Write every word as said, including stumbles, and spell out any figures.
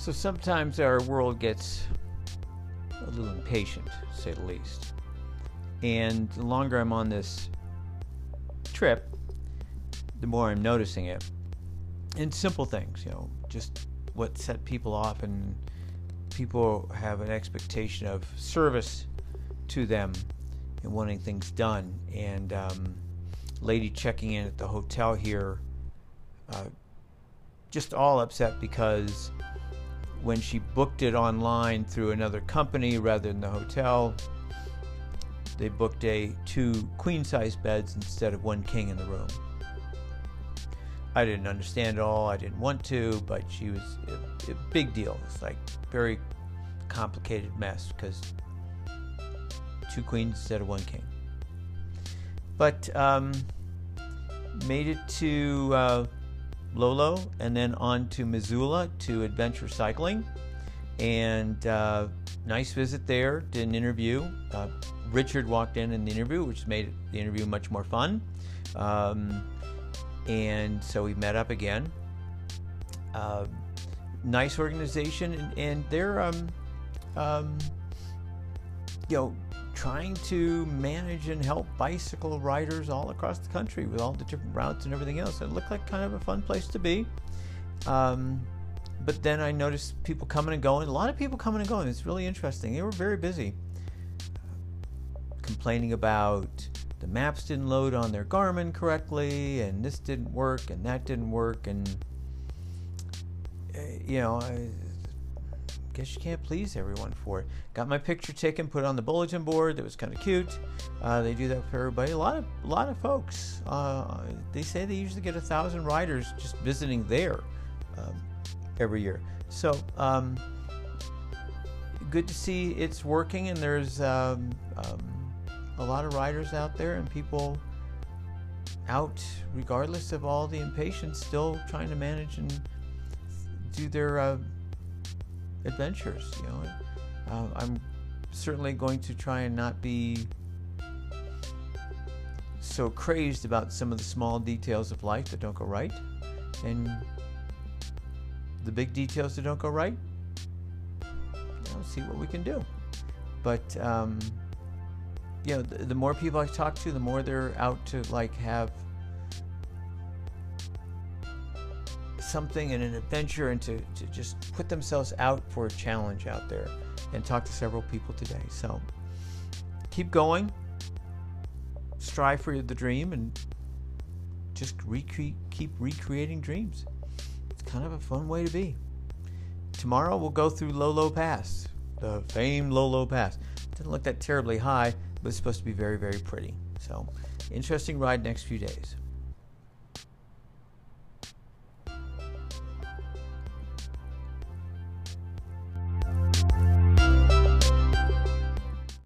So sometimes our world gets a little impatient, to say the least. And the longer I'm on this trip, the more I'm noticing it. And simple things, you know, just what set people off, and people have an expectation of service to them and wanting things done. And um, lady checking in at the hotel here, uh, just all upset because when she booked it online through another company rather than the hotel, they booked a two queen-size beds instead of one king in the room. I didn't understand it all, I didn't want to, but she was, a big deal. It's like very complicated mess because two queens instead of one king. But um, made it to uh, Lolo and then on to Missoula to Adventure Cycling, and uh, nice visit there. Did an interview. Uh, Richard walked in in the interview, which made the interview much more fun. Um, and so we met up again. Uh, nice organization, and, and they're um, um, you know, trying to manage and help bicycle riders all across the country with all the different routes and everything else. It looked like kind of a fun place to be. Um, but then I noticed people coming and going, a lot of people coming and going. It's really interesting. They were very busy, complaining about the maps didn't load on their Garmin correctly, and this didn't work and that didn't work, and you know, I guess you can't please everyone for it. Got my picture taken, put on the bulletin board. That was kind of cute. Uh, they do that for everybody. A lot of, a lot of folks. Uh, they say they usually get a thousand riders just visiting there um, every year. So um, good to see it's working, and there's um, um, a lot of riders out there and people out, regardless of all the impatience, still trying to manage and do their uh, adventures, you know. Uh, I'm certainly going to try and not be so crazed about some of the small details of life that don't go right, and the big details that don't go right, you know, see what we can do. But um, you know, the, the more people I talk to, the more they're out to like have something and an adventure, and to, to just put themselves out for a challenge out there, and talk to several people today. So keep going, strive for the dream, and just recre keep recreating dreams. It's kind of a fun way to be. Tomorrow we'll go through Lolo Pass, the famed Lolo Pass. Doesn't look that terribly high, but it's supposed to be very, very pretty. So interesting ride next few days.